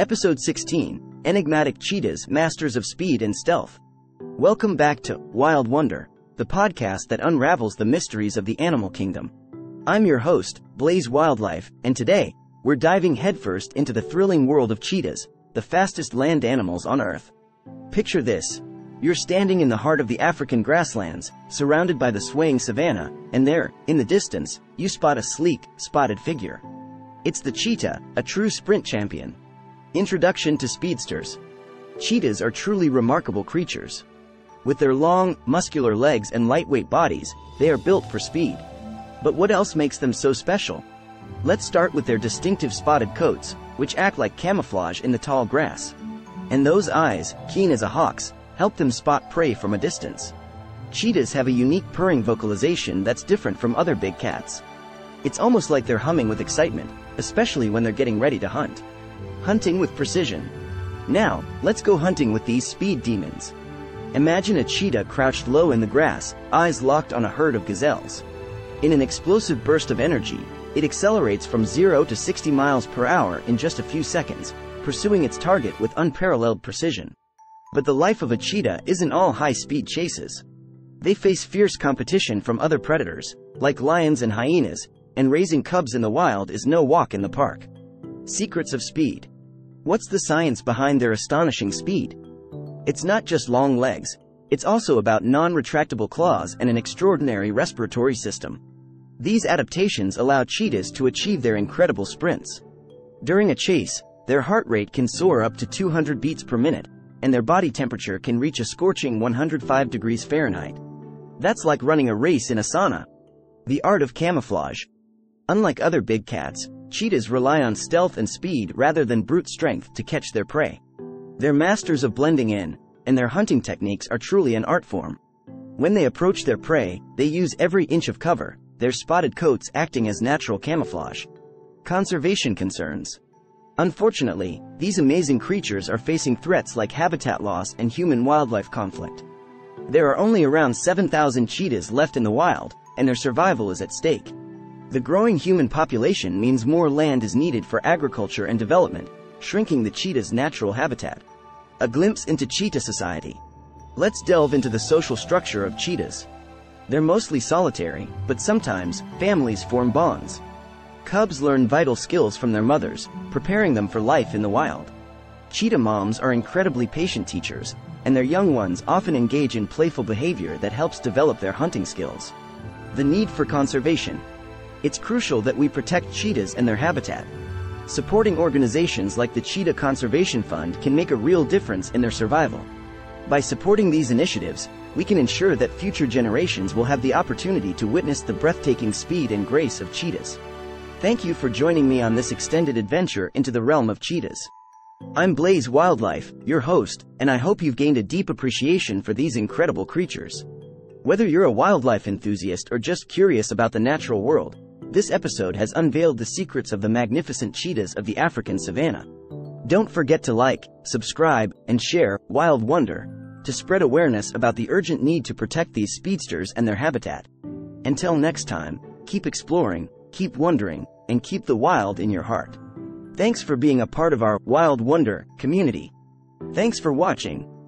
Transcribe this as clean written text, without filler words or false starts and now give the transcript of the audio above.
Episode 16, Enigmatic Cheetahs, Masters of Speed and Stealth. Welcome back to Wild Wonder, the podcast that unravels the mysteries of the animal kingdom. I'm your host, Blaze Wildlife, and today, we're diving headfirst into the thrilling world of cheetahs, the fastest land animals on Earth. Picture this. You're standing in the heart of the African grasslands, surrounded by the swaying savanna, and there, in the distance, you spot a sleek, spotted figure. It's the cheetah, a true sprint champion. Introduction to speedsters. Cheetahs are truly remarkable creatures. With their long, muscular legs and lightweight bodies, they are built for speed. But what else makes them so special? Let's start with their distinctive spotted coats, which act like camouflage in the tall grass. And those eyes, keen as a hawk's, help them spot prey from a distance. Cheetahs have a unique purring vocalization that's different from other big cats. It's almost like they're humming with excitement, especially when they're getting ready to hunt. Hunting with precision. Now, let's go hunting with these speed demons. Imagine a cheetah crouched low in the grass, eyes locked on a herd of gazelles. In an explosive burst of energy, it accelerates from 0 to 60 miles per hour in just a few seconds, pursuing its target with unparalleled precision. But the life of a cheetah isn't all high-speed chases. They face fierce competition from other predators, like lions and hyenas, and raising cubs in the wild is no walk in the park. Secrets of speed. What's the science behind their astonishing speed? It's not just long legs, it's also about non-retractable claws and an extraordinary respiratory system. These adaptations allow cheetahs to achieve their incredible sprints. During a chase, their heart rate can soar up to 200 beats per minute, and their body temperature can reach a scorching 105 degrees Fahrenheit. That's like running a race in a sauna. The art of camouflage. Unlike other big cats, cheetahs rely on stealth and speed rather than brute strength to catch their prey. They're masters of blending in, and their hunting techniques are truly an art form. When they approach their prey, they use every inch of cover, their spotted coats acting as natural camouflage. Conservation concerns. Unfortunately, these amazing creatures are facing threats like habitat loss and human-wildlife conflict. There are only around 7,000 cheetahs left in the wild, and their survival is at stake. The growing human population means more land is needed for agriculture and development, shrinking the cheetah's natural habitat. A glimpse into cheetah society. Let's delve into the social structure of cheetahs. They're mostly solitary, but sometimes, families form bonds. Cubs learn vital skills from their mothers, preparing them for life in the wild. Cheetah moms are incredibly patient teachers, and their young ones often engage in playful behavior that helps develop their hunting skills. The need for conservation. It's crucial that we protect cheetahs and their habitat. Supporting organizations like the Cheetah Conservation Fund can make a real difference in their survival. By supporting these initiatives, we can ensure that future generations will have the opportunity to witness the breathtaking speed and grace of cheetahs. Thank you for joining me on this extended adventure into the realm of cheetahs. I'm Blaze Wildlife, your host, and I hope you've gained a deep appreciation for these incredible creatures. Whether you're a wildlife enthusiast or just curious about the natural world, this episode has unveiled the secrets of the magnificent cheetahs of the African savanna. Don't forget to like, subscribe, and share Wild Wonder to spread awareness about the urgent need to protect these speedsters and their habitat. Until next time, keep exploring, keep wondering, and keep the wild in your heart. Thanks for being a part of our Wild Wonder community. Thanks for watching.